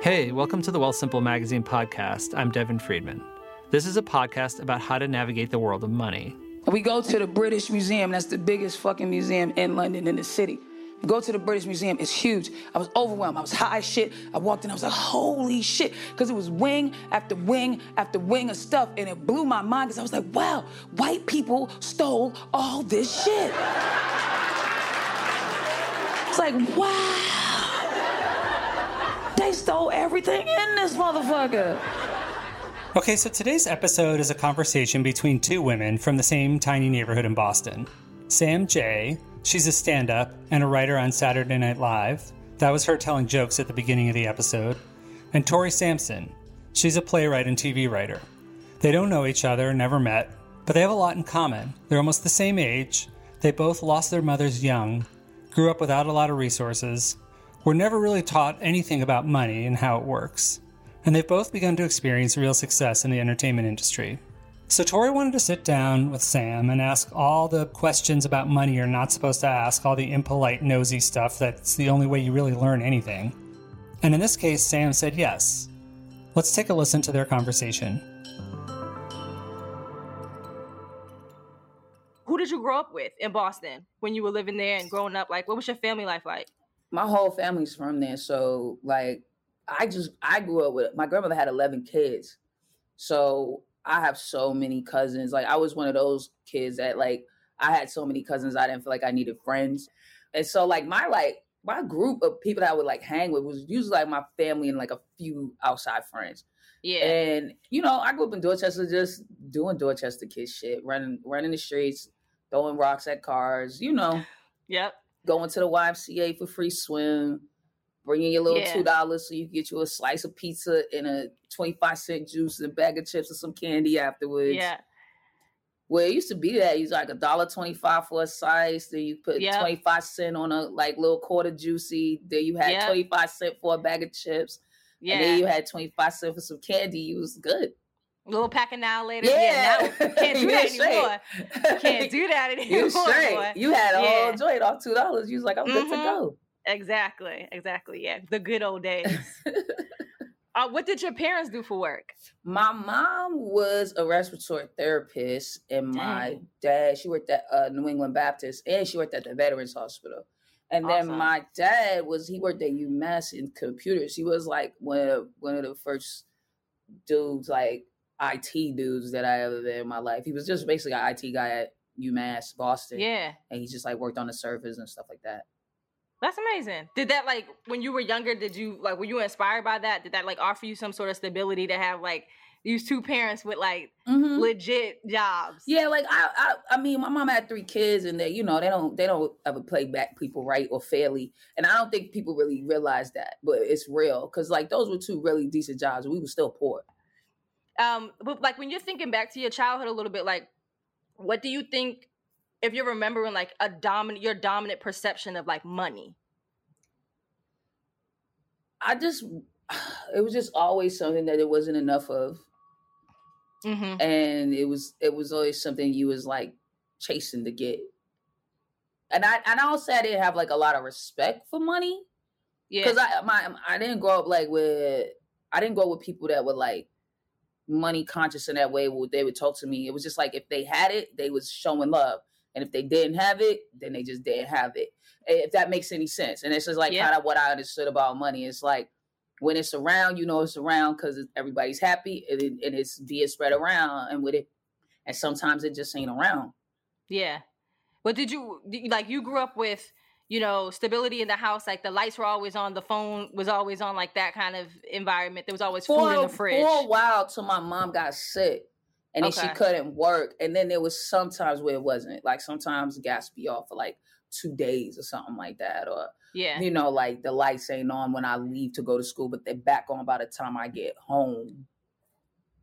Hey, welcome to the Wealthsimple Magazine podcast. I'm Devin Friedman. This is a podcast about how to navigate the world of money. We go to the British Museum. That's the biggest fucking museum in London, in the city. We go to the British Museum. It's huge. I was overwhelmed. I was high as shit. I walked in. I was like, holy shit. Because it was wing after wing after wing of stuff. And it blew my mind because I was like, wow, white people stole all this shit. It's like, wow. They stole everything in this motherfucker. Okay, so today's episode is a conversation between two women from the same tiny neighborhood in Boston. Sam Jay, she's a stand-up and a writer on Saturday Night Live. That was her telling jokes at the beginning of the episode. And Tori Sampson, she's a playwright and TV writer. They don't know each other, never met, but they have a lot in common. They're almost the same age. They both lost their mothers young, grew up without a lot of resources, were never really taught anything about money and how it works. And they've both begun to experience real success in the entertainment industry. So Tori wanted to sit down with Sam and ask all the questions about money you're not supposed to ask, all the impolite, nosy stuff that's the only way you really learn anything. And in this case, Sam said yes. Let's take a listen to their conversation. Who did you grow up with in Boston when you were living there and growing up? Like, what was your family life like? My whole family's from there. So like, I grew up with, my grandmother had 11 kids. So I have so many cousins. Like I was one of those kids that like, I had so many cousins. I didn't feel like I needed friends. And so like my group of people that I would like hang with was usually like my family and like a few outside friends. Yeah. And you know, I grew up in Dorchester, just doing Dorchester kid shit, running the streets, throwing rocks at cars, you know. Yep. Going to the YMCA for free swim, bringing your little $2 so you can get you a slice of pizza and a 25-cent juice and a bag of chips and some candy afterwards. Yeah. Well, it used to be that. It was like $1.25 for a slice. Then you put 25 cents on a like little quarter juicy. Then you had 25 cents for a bag of chips. Yeah. And then you had 25 cents for some candy. You was good. A little packet now later. Yeah. Now can't do that anymore. Can't do that anymore. You straight. You had a whole joint off $2. You was like, I'm good to go. Exactly. Exactly. Yeah. The good old days. What did your parents do for work? My mom was a respiratory therapist, and my dad, she worked at New England Baptist, and she worked at the Veterans Hospital. And then my dad he worked at UMass in computers. He was like one of the first dudes, like IT dudes that I ever did in my life. He was just basically an IT guy at UMass, Boston. Yeah. And he just like worked on the servers and stuff like that. That's amazing. Did that like, when you were younger, were you inspired by that? Did that like offer you some sort of stability to have like these two parents with like legit jobs? Yeah. Like I mean, my mom had three kids and they, you know, they don't ever play back people right or fairly. And I don't think people really realize that, but it's real. 'Cause like those were two really decent jobs. We were still poor. But like when you're thinking back to your childhood a little bit, like what do you think, if you're remembering like your dominant perception of like money? It was just always something that it wasn't enough of. Mm-hmm. And it was always something you was like chasing to get. And I also didn't have like a lot of respect for money. Yeah. 'Cause I didn't grow up with people that were like money conscious in that way. They would talk to me. It was just like, if they had it, they was showing love. And if they didn't have it, then they just didn't have it. If that makes any sense. And it's just like kind of what I understood about money. It's like when it's around, you know, it's around because everybody's happy and it's being spread around and with it. And sometimes it just ain't around. Yeah. But you grew up with, you know, stability in the house, like the lights were always on, the phone was always on, like that kind of environment. There was always food in the fridge. For a while till my mom got sick and then she couldn't work. And then there was sometimes where it wasn't. Like sometimes gas be off for like 2 days or something like that. Or, you know, like the lights ain't on when I leave to go to school, but they're back on by the time I get home.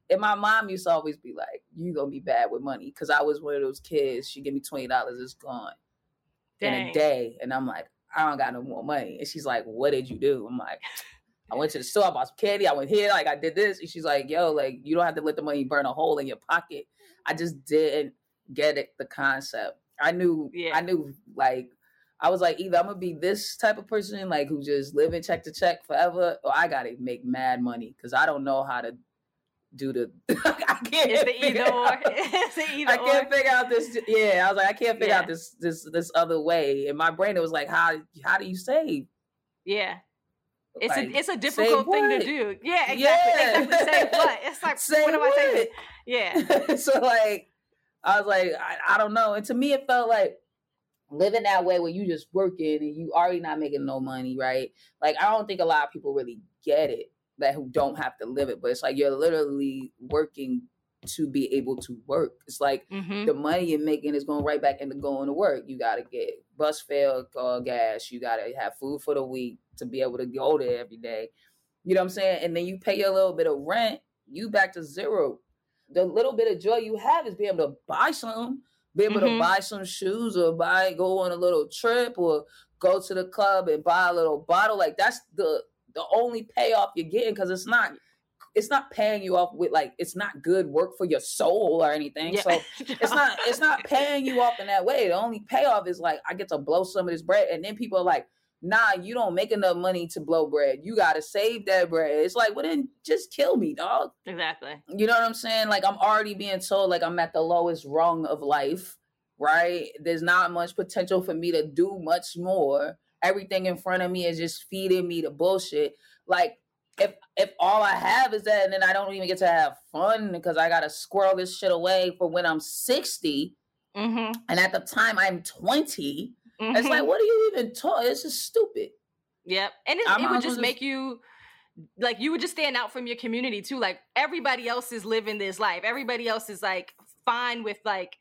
And my mom used to always be like, you gonna be bad with money. 'Cause I was one of those kids. She give me $20, it's gone. Dang. In a day. And I'm like, I don't got no more money. And she's like, what did you do? I'm like, I went to the store, I bought some candy, I went here, like I did this. And she's like, yo, like you don't have to let the money burn a hole in your pocket. I just didn't get it, the concept. I knew like I was like, either I'm gonna be this type of person, like who just living check to check forever, or I gotta make mad money because I don't know how to do the. I can't. I can't figure out this. Yeah, I was like, I can't figure out this other way. In my brain, it was like, how do you save? Yeah. It's like, it's a difficult thing to do. Yeah, exactly. Say what? It's like, what am I saying? Yeah. So like, I was like, I don't know. And to me, it felt like living that way where you just working and you already not making no money, right? Like, I don't think a lot of people really get it, that who don't have to live it. But it's like, you're literally working to be able to work. It's like the money you're making is going right back into going to work. You gotta get bus fare, gas. You gotta have food for the week to be able to go there every day. You know what I'm saying? And then you pay your little bit of rent. You back to zero. The little bit of joy you have is being able to buy some, be able to buy some shoes or go on a little trip or go to the club and buy a little bottle. Like, that's the only payoff you're getting, because it's not paying you off with, like, it's not good work for your soul or anything. Yeah. So it's not paying you off in that way. The only payoff is like, I get to blow some of this bread. And then people are like, nah, you don't make enough money to blow bread. You got to save that bread. It's like, well, then just kill me, dog. Exactly. You know what I'm saying? Like, I'm already being told, like, I'm at the lowest rung of life, right? There's not much potential for me to do much more. Everything in front of me is just feeding me the bullshit. Like, if all I have is that, and then I don't even get to have fun because I got to squirrel this shit away for when I'm 60. And at the time I'm 20. It's like, what are you even talking? It's just stupid. Yep. And it would just make you, like, you would just stand out from your community too. Like, everybody else is living this life. Everybody else is like fine with like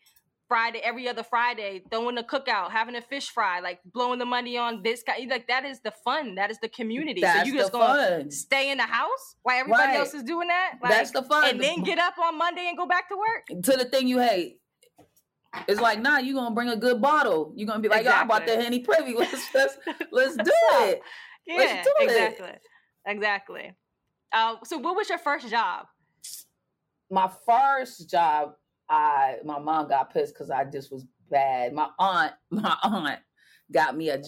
every other Friday, throwing a cookout, having a fish fry, like blowing the money on this guy. Like, that is the fun. That is the community. That's so you just going to stay in the house while everybody else is doing that. Like, that's the fun. And then get up on Monday and go back to work. To the thing you hate. It's like, nah, you're going to bring a good bottle. You're going to be like, yo, I bought the Henny Privy. Let's do it. Yeah, let's do it. Exactly. So what was your first job? My first job, my mom got pissed because I just was bad. My aunt got me a good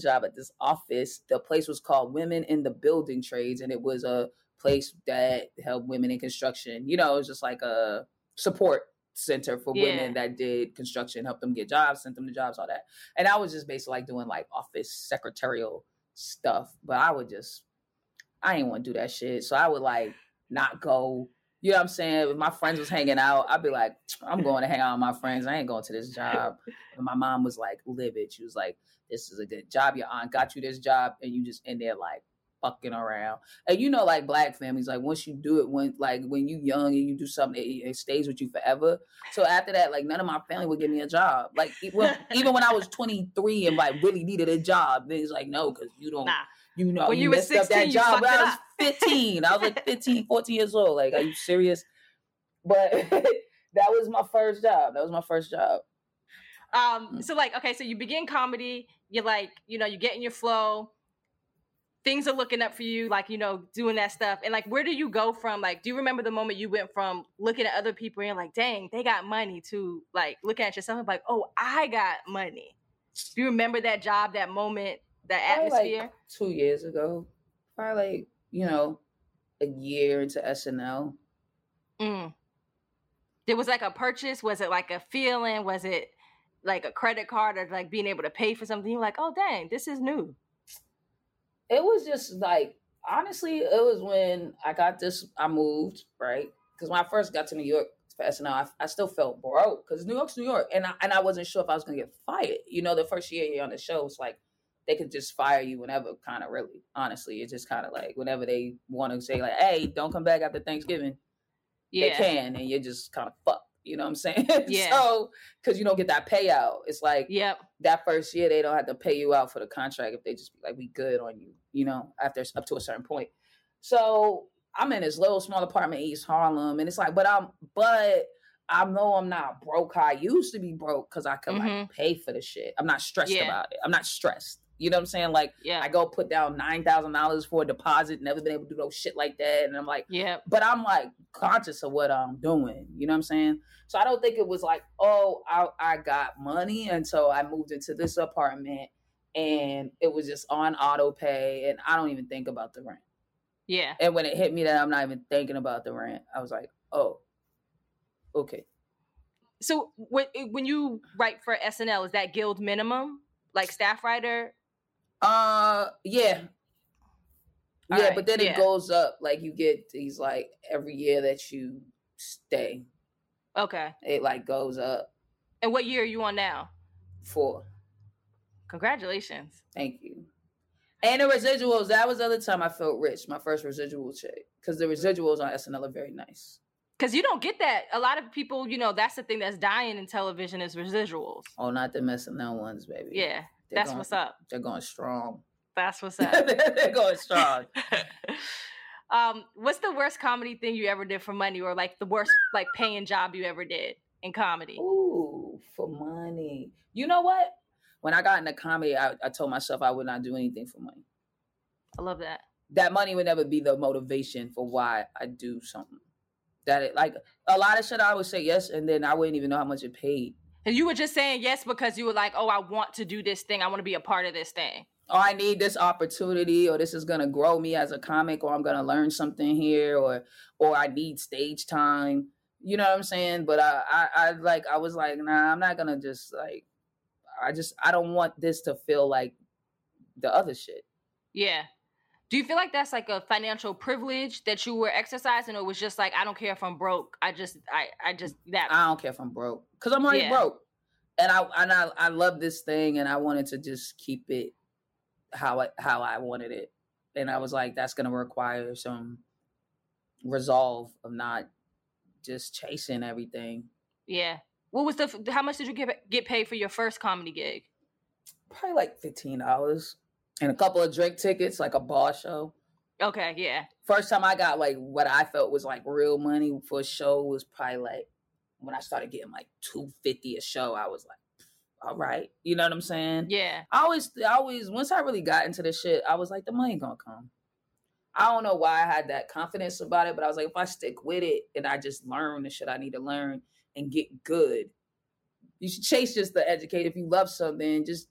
job at this office. The place was called Women in the Building Trades, and it was a place that helped women in construction. You know, it was just like a support center for women that did construction, helped them get jobs, sent them to jobs, all that. And I was just basically like doing like office secretarial stuff, but I didn't want to do that shit. So I would like not go. You know what I'm saying? If my friends was hanging out, I'd be like, I'm going to hang out with my friends. I ain't going to this job. And my mom was like, livid. She was like, this is a good job. Your aunt got you this job. And you just in there like fucking around. And you know, like Black families, like once you do it, when you young and you do something, it stays with you forever. So after that, like none of my family would give me a job. Like even when I was 23 and like really needed a job, then it's like, no, because you don't. Nah. You know, when you messed up that job when I was 15. I was like 15, 14 years old. Like, are you serious? But that was my first job. So like, okay, so you begin comedy. You're like, you know, you get in your flow. Things are looking up for you, like, you know, doing that stuff. And like, where do you go from? Like, do you remember the moment you went from looking at other people and like, dang, they got money, to like looking at yourself and like, oh, I got money? Do you remember that job, that moment? That atmosphere? Like 2 years ago. Probably like, you know, a year into SNL. There was like a purchase. Was it like a feeling? Was it like a credit card or like being able to pay for something? You're like, oh, dang, this is new. It was just like, honestly, it was when I got this, I moved, right? Because when I first got to New York for SNL, I still felt broke because New York's New York. And I wasn't sure if I was going to get fired. You know, the first year you're on the show, it's like, they could just fire you whenever, kind of, really. Honestly, it's just kind of like whenever they want to say, like, hey, don't come back after Thanksgiving. Yeah. They can, and you're just kind of fucked. You know what I'm saying? Yeah. So, because you don't get that payout. It's like, yep, that first year, they don't have to pay you out for the contract if they just be like, we good on you, you know, after up to a certain point. So, I'm in this little small apartment in East Harlem, and it's like, but I know I'm not broke how I used to be broke because I could, like, pay for the shit. I'm not stressed about it. I'm not stressed. You know what I'm saying? Like, I go put down $9,000 for a deposit, never been able to do no shit like that. And I'm like, but I'm like conscious of what I'm doing. You know what I'm saying? So I don't think it was like, oh, I got money. And so I moved into this apartment and it was just on auto pay, and I don't even think about the rent. Yeah. And when it hit me that I'm not even thinking about the rent, I was like, oh, okay. So when you write for SNL, is that guild minimum, like staff writer? Yeah. All yeah, right. But then it goes up. Like you get these like every year that you stay. Okay. It like goes up. And what year are you on now? 4. Congratulations. Thank you. And the residuals, that was the other time I felt rich, my first residual check. Because the residuals on SNL are very nice. Because you don't get that. A lot of people, you know, that's the thing that's dying in television is residuals. Oh, not the SNL ones, baby. Yeah, that's what's up. They're going strong. That's what's up. They're going strong. What's the worst comedy thing you ever did for money, or like the worst like paying job you ever did in comedy? Ooh, for money. You know what? When I got into comedy, I told myself I would not do anything for money. I love that. That money would never be the motivation for why I do something. That it, like a lot of shit, I would say yes, and then I wouldn't even know how much it paid. And you were just saying yes because you were like, oh, I want to do this thing. I want to be a part of this thing. Oh, I need this opportunity, or this is going to grow me as a comic, or I'm going to learn something here, or I need stage time. You know what I'm saying? But I was like, nah, I'm not going to just like, I don't want this to feel like the other shit. Yeah. Do you feel like that's like a financial privilege that you were exercising, or was just like, I don't care if I'm broke. I don't care if I'm broke. Cause I'm already broke. And I love this thing, and I wanted to just keep it how I wanted it. And I was like, that's going to require some resolve of not just chasing everything. Yeah. What was how much did you get paid for your first comedy gig? Probably like $15 and a couple of drink tickets, like a bar show. Okay. Yeah. First time I got like what I felt was like real money for a show was probably like when I started getting like $250 a show. I was like, all right. You know what I'm saying? Yeah. I always, once I really got into this shit, I was like, the money gonna come. I don't know why I had that confidence about it, but I was like, if I stick with it and I just learn the shit I need to learn and get good, you should chase just the educate. If you love something, just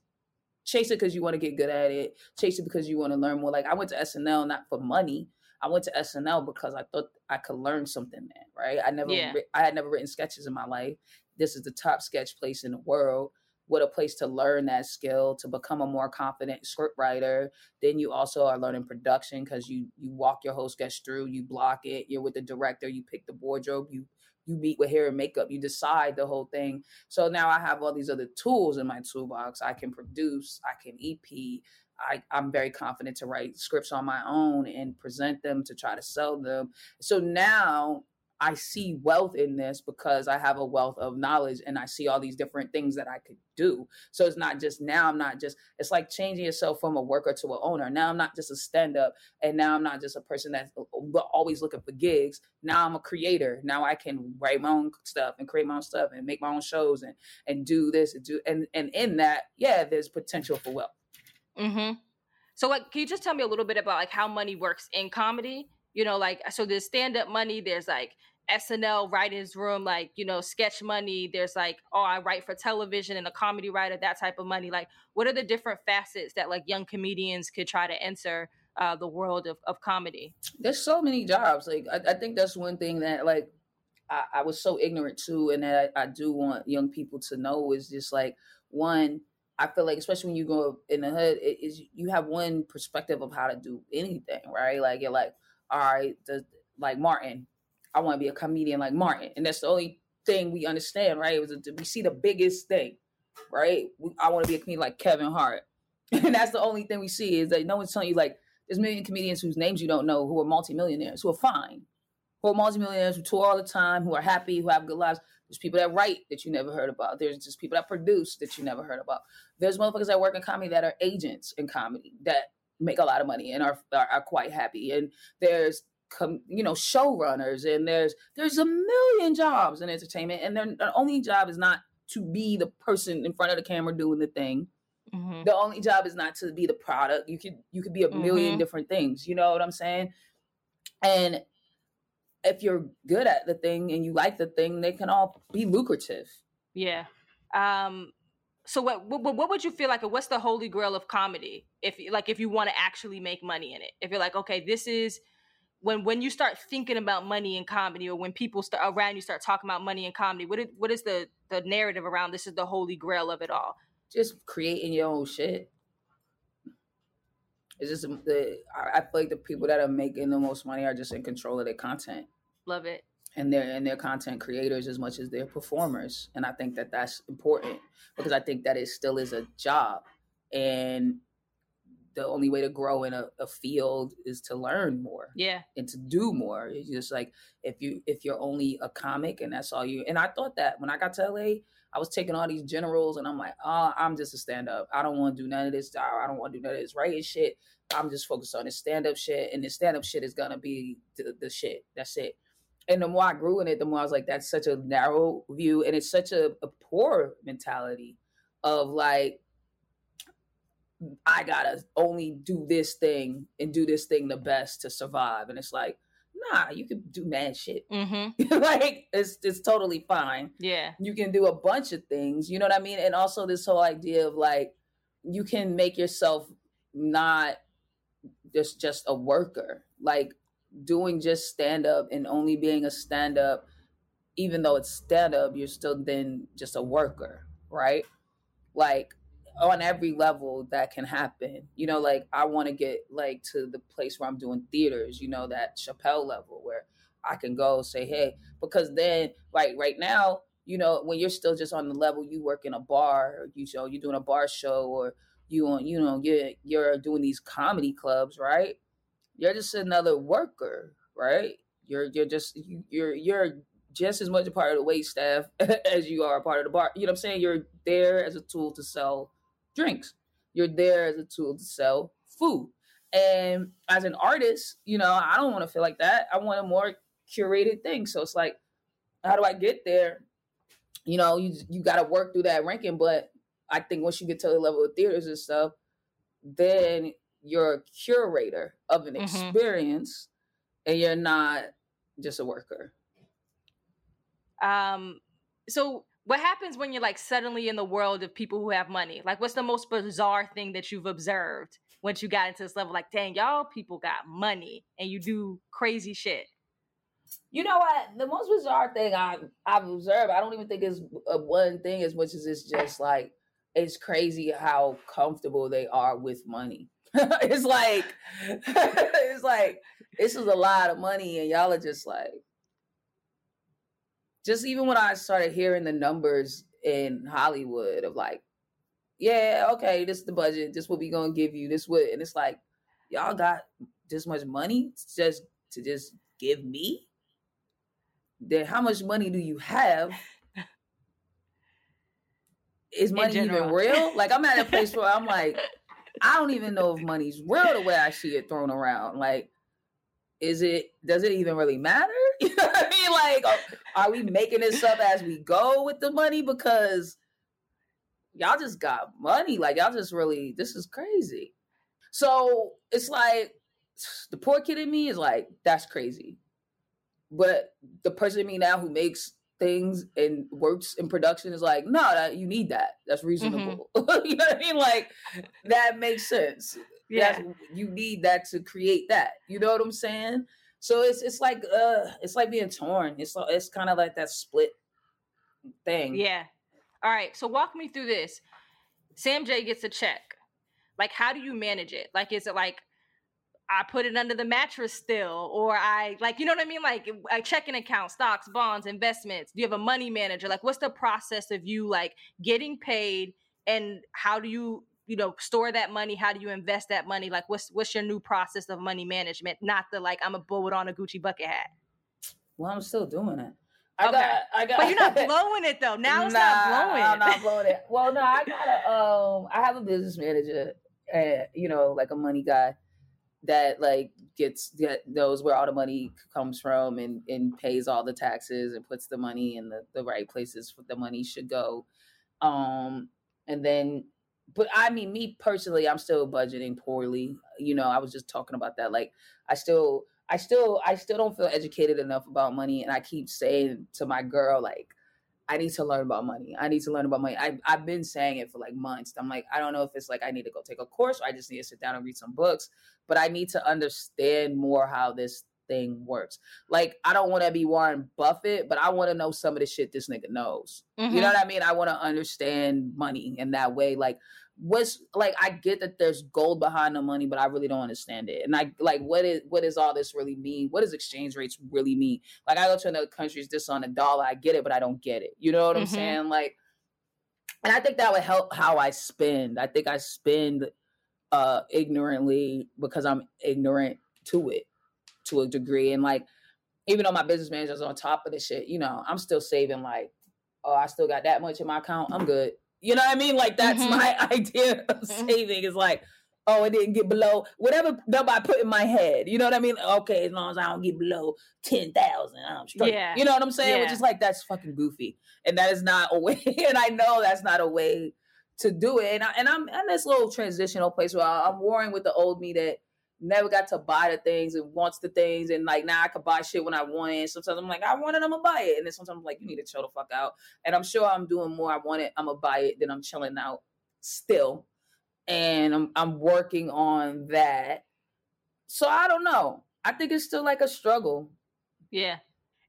chase it because you want to get good at it. Chase it because you want to learn more. Like I went to SNL, not for money. I went to SNL because I thought I could learn something there, right? I had never written sketches in my life. This is the top sketch place in the world. What a place to learn that skill, to become a more confident script writer. Then you also are learning production because you walk your whole sketch through, you block it, you're with the director, you pick the wardrobe, you meet with hair and makeup, you decide the whole thing. So now I have all these other tools in my toolbox. I can produce, I can EP. I'm very confident to write scripts on my own and present them to try to sell them. So now I see wealth in this because I have a wealth of knowledge and I see all these different things that I could do. So it's not just now it's like changing yourself from a worker to an owner. Now I'm not just a stand up, and now I'm not just a person that's always looking for gigs. Now I'm a creator. Now I can write my own stuff and create my own stuff and make my own shows and do this and do, and in that, yeah, there's potential for wealth. Mm-hmm. So like, can you just tell me a little bit about like how money works in comedy? You know, like, so there's stand-up money, there's like SNL writers room, like, you know, sketch money. There's like, oh, I write for television and a comedy writer, that type of money. Like, what are the different facets that like young comedians could try to enter the world of comedy? There's so many jobs. Like, I think that's one thing that like I was so ignorant to, and that I do want young people to know is just like, one, I feel like, especially when you go in the hood, you have one perspective of how to do anything, right? Like, you're like, all right, like Martin, I want to be a comedian like Martin. And that's the only thing we understand, right? We see the biggest thing, right? I want to be a comedian like Kevin Hart. And that's the only thing we see is that no one's telling you, like, there's a million comedians whose names you don't know who are multimillionaires, who are fine, who are multimillionaires, who tour all the time, who are happy, who have good lives. There's people that write that you never heard about. There's just people that produce that you never heard about. There's motherfuckers that work in comedy that are agents in comedy that make a lot of money and are quite happy. And there's, you know, showrunners, and there's a million jobs in entertainment, and their only job is not to be the person in front of the camera doing the thing. Mm-hmm. The only job is not to be the product. You could be a million mm-hmm. different things. You know what I'm saying? And if you're good at the thing and you like the thing, they can all be lucrative. Yeah. So what would you feel like? What's the holy grail of comedy? If you want to actually make money in it, if you're like, okay, this is when you start thinking about money in comedy, or when people around you start talking about money in comedy, what is the narrative around this is the holy grail of it all? Just creating your own shit. It's just I feel like the people that are making the most money are just in control of their content. Love it. And they're content creators as much as they're performers. And I think that that's important, because I think that it still is a job. And the only way to grow in a field is to learn more. Yeah. And to do more. It's just like, if you're only a comic and that's all you, and I thought that when I got to LA, I was taking all these generals and I'm like, oh, I'm just a stand-up. I don't want to do none of this. I don't want to do none of this writing shit. I'm just focused on this stand-up shit. And this stand-up shit is going to be the shit. That's it. And the more I grew in it, the more I was like, that's such a narrow view. And it's such a poor mentality of like, I gotta only do this thing and do this thing the best to survive. And it's like, nah, you can do mad shit. Mm-hmm. Like, it's totally fine. Yeah. You can do a bunch of things. You know what I mean? And also this whole idea of like, you can make yourself not just a worker. Like, doing just stand-up and only being a stand-up, even though it's stand-up, you're still then just a worker, right? Like, on every level that can happen. You know, like, I want to get, like, to the place where I'm doing theaters, you know, that Chappelle level where I can go say, hey, because then, like, right now, you know, when you're still just on the level, you work in a bar, or you're doing a bar show, or you're doing these comedy clubs, right? You're just another worker, right? You're just as much a part of the wait staff as you are a part of the bar. You know what I'm saying? You're there as a tool to sell drinks. You're there as a tool to sell food. And as an artist, you know, I don't want to feel like that. I want a more curated thing. So it's like, how do I get there? You know, you got to work through that ranking. But I think once you get to the level of theaters and stuff, then you're a curator of an experience, and you're not just a worker. So what happens when you're like suddenly in the world of people who have money? Like, what's the most bizarre thing that you've observed once you got into this level? Like, dang, y'all people got money and you do crazy shit. You know what? The most bizarre thing I've observed, I don't even think it's one thing as much as it's just like, it's crazy how comfortable they are with money. It's like, it's like, this is a lot of money, and y'all are just like, just even when I started hearing the numbers in Hollywood of like, yeah, okay, this is the budget, this is what we gonna give you, this what, and it's like, y'all got this much money to just give me? Then how much money do you have? Is money even real? Like, I'm at a place where I'm like, I don't even know if money's real the way I see it thrown around. Like, does it even really matter? You know what I mean? Like, are we making this up as we go with the money? Because y'all just got money. Like, y'all just really, this is crazy. So it's like, the poor kid in me is like, that's crazy. But the person in me now who makes things and works in production is like, no, you need that. That's reasonable. Mm-hmm. You know what I mean? Like, that makes sense. Yeah. You need that to create that. You know what I'm saying? So it's like being torn. It's kind of like that split thing. Yeah. All right. So walk me through this. Sam Jay gets a check. Like, how do you manage it? Like, is it like, I put it under the mattress still, or I, like, you know what I mean? Like, a checking account, stocks, bonds, investments. Do you have a money manager? Like, what's the process of you like getting paid, and how do you, you know, store that money? How do you invest that money? Like, what's your new process of money management? Not the like, I'm a bullet on a Gucci bucket hat. Well, I'm still doing it. I got. But you're not blowing it though. Now it's not blowing. I'm not blowing it. Well, no, I have a business manager, you know, like a money guy, that like gets knows where all the money comes from and pays all the taxes and puts the money in the right places the money should go. And then, but I mean, me personally, I'm still budgeting poorly. You know, I was just talking about that. Like, I still don't feel educated enough about money. And I keep saying to my girl, like, I need to learn about money. I've been saying it for like months. I'm like, I don't know if it's like I need to go take a course or I just need to sit down and read some books, but I need to understand more how this thing works. Like, I don't want to be Warren Buffett, but I want to know some of the shit this nigga knows. Mm-hmm. You know what I mean? I want to understand money in that way. Like, what's like, I get that there's gold behind the money, but I really don't understand it. And I like, what does all this really mean? What does exchange rates really mean? Like, I go to another country, it's this on a dollar. I get it, but I don't get it. You know what mm-hmm. I'm saying? Like, and I think that would help how I spend. I think I spend ignorantly because I'm ignorant to it to a degree. And like, even though my business manager's on top of this shit, you know, I'm still saving like, oh, I still got that much in my account. I'm good. You know what I mean? Like, that's mm-hmm. my idea of saving is like, oh, it didn't get below whatever number I put in my head. You know what I mean? Okay, as long as I don't get below 10,000, I'm straight. Yeah. You know what I'm saying? Yeah. Which is like, that's fucking goofy. And that is not a way. And I know that's not a way to do it. And I'm in this little transitional place where I'm warring with the old me that never got to buy the things and wants the things, and like now I could buy shit when I want it. And sometimes I'm like, I want it, I'm gonna buy it. And then sometimes I'm like, you need to chill the fuck out. And I'm sure I'm doing more. I want it, I'm gonna buy it. Then I'm chilling out still, and I'm working on that. So I don't know. I think it's still like a struggle. Yeah.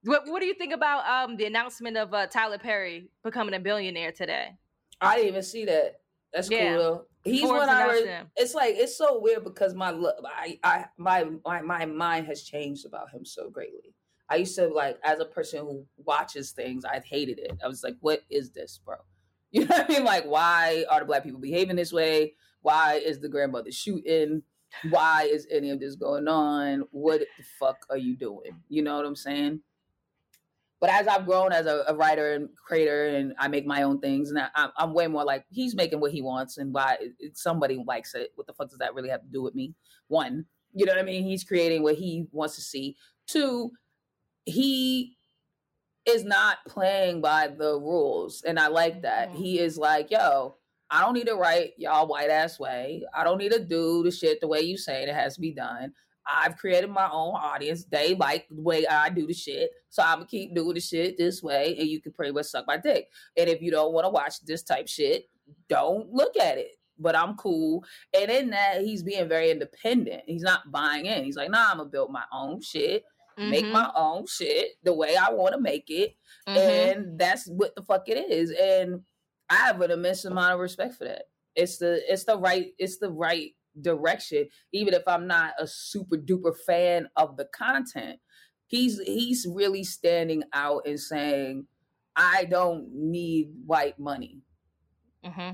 What do you think about the announcement of Tyler Perry becoming a billionaire today? I didn't even see that. That's cool though. He's one I. It's like, it's so weird because my mind has changed about him so greatly. I used to, like, as a person who watches things, I hated it. I was like, what is this, bro? You know what I mean? Like, why are the black people behaving this way? Why is the grandmother shooting? Why is any of this going on? What the fuck are you doing? You know what I'm saying? But as I've grown as a writer and creator, and I make my own things, and I'm way more like, he's making what he wants, and why somebody likes it. What the fuck does that really have to do with me? One, you know what I mean? He's creating what he wants to see. Two, he is not playing by the rules, and I like that. Mm-hmm. He is like, yo, I don't need to write y'all white ass way. I don't need to do the shit the way you say it has to be done. I've created my own audience. They like the way I do the shit. So I'm going to keep doing the shit this way, and you can pretty much suck my dick. And if you don't want to watch this type shit, don't look at it. But I'm cool. And in that, he's being very independent. He's not buying in. He's like, nah, I'm going to build my own shit, mm-hmm. make my own shit the way I want to make it. Mm-hmm. And that's what the fuck it is. And I have an immense amount of respect for that. It's the right direction, even if I'm not a super duper fan of the content. He's really standing out and saying, I don't need white money. Mm-hmm.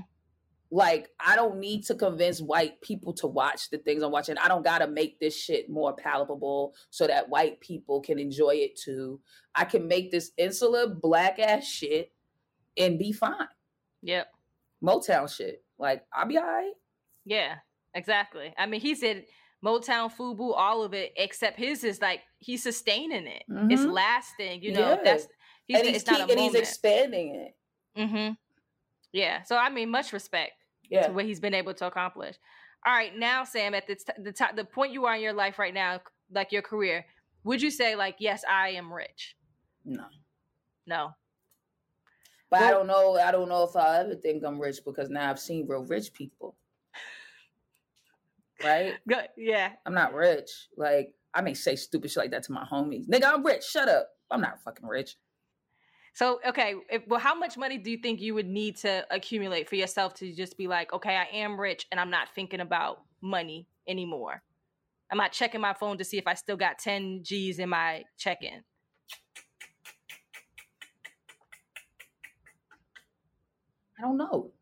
Like, I don't need to convince white people to watch the things I'm watching. I don't gotta make this shit more palatable so that white people can enjoy it too. I can make this insular black ass shit and be fine. Yep. Motown shit. Like, I'll be all right. Yeah. Exactly. I mean, he said Motown, FUBU, all of it, except his is like, he's sustaining it. Mm-hmm. It's lasting, you know. Yeah. He's expanding it. Mm-hmm. Yeah. So, I mean, much respect to what he's been able to accomplish. All right. Now, Sam, at the point you are in your life right now, like your career, would you say like, yes, I am rich? No. But I don't know. I don't know if I'll ever think I'm rich because now I've seen real rich people. Right? Good. Yeah. I'm not rich. Like, I may say stupid shit like that to my homies. Nigga, I'm rich. Shut up. I'm not fucking rich. So, okay. How much money do you think you would need to accumulate for yourself to just be like, okay, I am rich and I'm not thinking about money anymore? I'm not checking my phone to see if I still got 10 G's in my check-in. I don't know.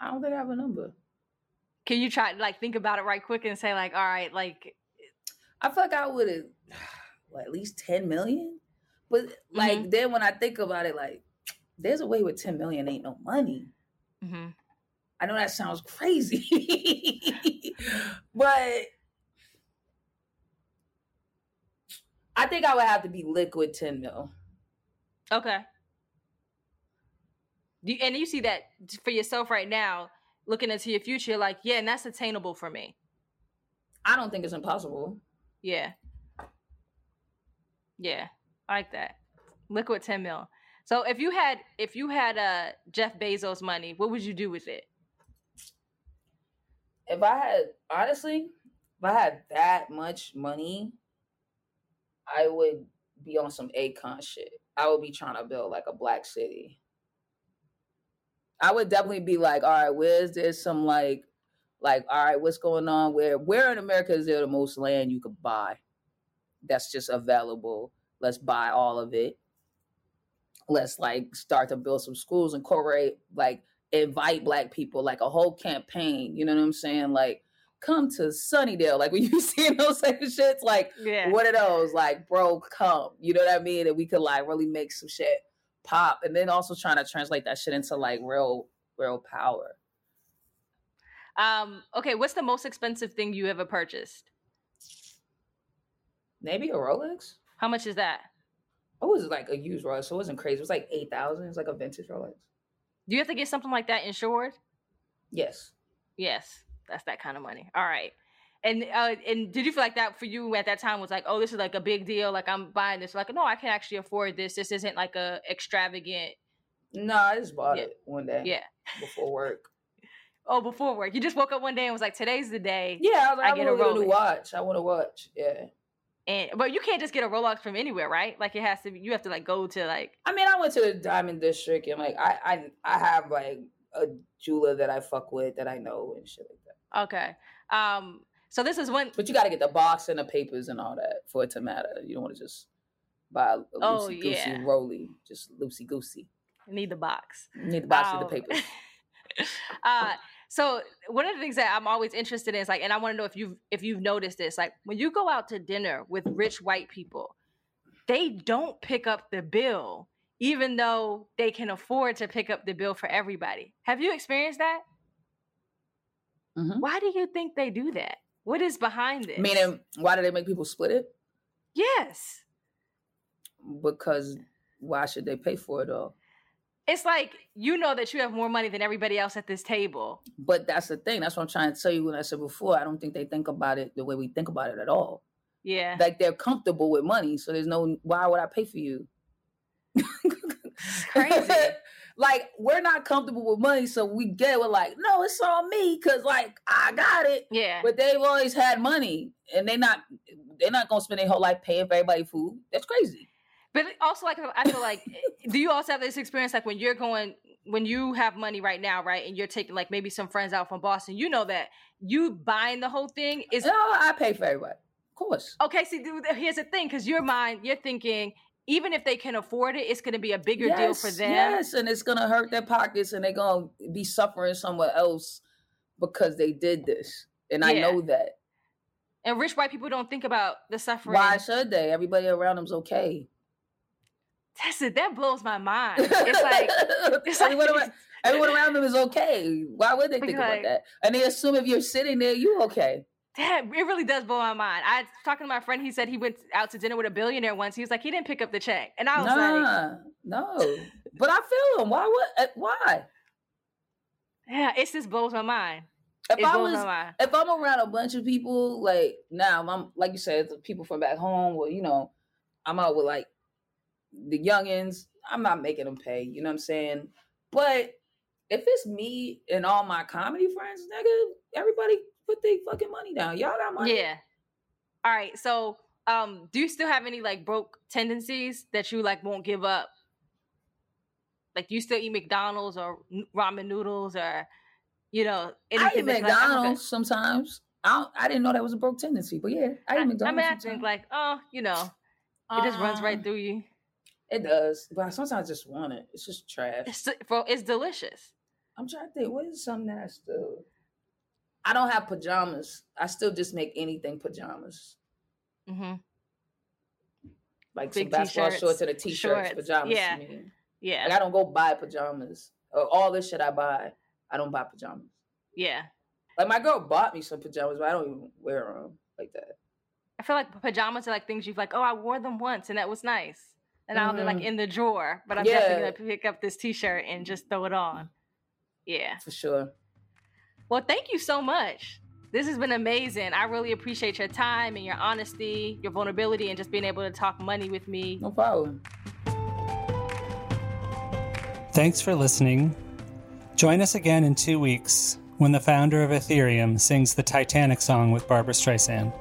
I don't think I have a number. Can you try to like think about it right quick and say like, all right, like I feel like I would have at least 10 million. But like mm-hmm. then when I think about it, like there's a way with 10 million ain't no money. Mm-hmm. I know that sounds crazy, but I think I would have to be liquid 10 mil. Okay. And you see that for yourself right now. Looking into your future, you're like, yeah, and that's attainable for me. I don't think it's impossible. Yeah. Yeah. I like that. Liquid 10 mil. So if you had Jeff Bezos money, what would you do with it? If I had that much money, I would be on some Akon shit. I would be trying to build like a black city. I would definitely be like, all right, where's there's some like, all right, what's going on? Where in America is there the most land you could buy that's just available? Let's buy all of it. Let's like start to build some schools, incorporate, like invite black people, like a whole campaign. You know what I'm saying? Like, come to Sunnydale. Like when you see those type of shits, like yeah. What are those? Like, bro, come. You know what I mean? And we could like really make some shit pop. And then also trying to translate that shit into like real power. Okay, what's the most expensive thing you ever purchased? Maybe a Rolex. How much is that? It was like a used Rolex, so it wasn't crazy. It was like $8,000. It's like a vintage Rolex. Do you have to get something like that insured? Yes. Yes. That's that kind of money. All right. And did you feel like that for you at that time was like, oh, this is like a big deal. Like I'm buying this. Like, no, I can actually afford this. This isn't like a extravagant. No, I just bought it one day. Yeah. Before work. Oh, before work. You just woke up one day and was like, today's the day. Yeah. I was like, I want to watch. Yeah. But you can't just get a Rolex from anywhere, right? Like it has to be, you have to like go to like. I mean, I went to the Diamond District and like, I have like a jeweler that I fuck with that I know and shit like that. Okay. So this is one. But you got to get the box and the papers and all that for it to matter. You don't want to just buy a loosey-goosey Rollie. Just loosey-goosey. Need the box. Need the papers. So one of the things that I'm always interested in is like, and I want to know if you've noticed this, like when you go out to dinner with rich white people, they don't pick up the bill, even though they can afford to pick up the bill for everybody. Have you experienced that? Mm-hmm. Why do you think they do that? What is behind this? Meaning, why do they make people split it? Yes. Because why should they pay for it all? It's like, you know that you have more money than everybody else at this table. But that's the thing. That's what I'm trying to tell you when I said before. I don't think they think about it the way we think about it at all. Yeah. Like, they're comfortable with money, so there's no, why would I pay for you? It's crazy. Like, we're not comfortable with money, so we're like, no, it's on me, because, like, I got it. Yeah. But they've always had money, and they're not going to spend their whole life paying for everybody's food. That's crazy. But also, like, I feel like, do you also have this experience, like, when you have money right now, right, and you're taking, like, maybe some friends out from Boston, you know that you buying the whole thing is... No, I pay for everybody. Of course. Okay, see, dude, here's the thing, because you're thinking... Even if they can afford it, it's going to be a bigger deal for them. Yes, and it's going to hurt their pockets, and they're going to be suffering somewhere else because they did this. And I know that. And rich white people don't think about the suffering. Why should they? Everybody around them's okay. That's it. That blows my mind. It's like... everyone around them is okay. Why would they think about that? And they assume if you're sitting there, you're okay. That, it really does blow my mind. I was talking to my friend. He said he went out to dinner with a billionaire once. He was like, he didn't pick up the check. And I was like... No. But I feel him. Why? Yeah, it just blows my mind. If I'm around a bunch of people, like, now, I'm like you said, the people from back home, well, you know, I'm out with, like, the youngins. I'm not making them pay. You know what I'm saying? But if it's me and all my comedy friends, nigga, everybody... Put their fucking money down. Y'all got money. Yeah. All right. So, do you still have any like broke tendencies that you like won't give up? Like, do you still eat McDonald's or ramen noodles or, you know, anything? I eat McDonald's sometimes. I didn't know that was a broke tendency, but yeah, I eat McDonald's. I mean, I think like, oh, you know, it just runs right through you. It does, but I sometimes just want it. It's just trash. It's delicious. I'm trying to think. What is something that I still? I don't have pajamas. I still just make anything pajamas. Mm-hmm. Like big some basketball shorts and a t-shirt. Pajamas. Yeah. To me. Yeah. Like I don't go buy pajamas. All this shit I buy, I don't buy pajamas. Yeah. Like my girl bought me some pajamas, but I don't even wear them like that. I feel like pajamas are like things you've like, oh, I wore them once and that was nice. And now they're like in the drawer, but I'm definitely going to pick up this t-shirt and just throw it on. Yeah. For sure. Well, thank you so much. This has been amazing. I really appreciate your time and your honesty, your vulnerability, and just being able to talk money with me. No problem. Thanks for listening. Join us again in 2 weeks when the founder of Ethereum sings the Titanic song with Barbra Streisand.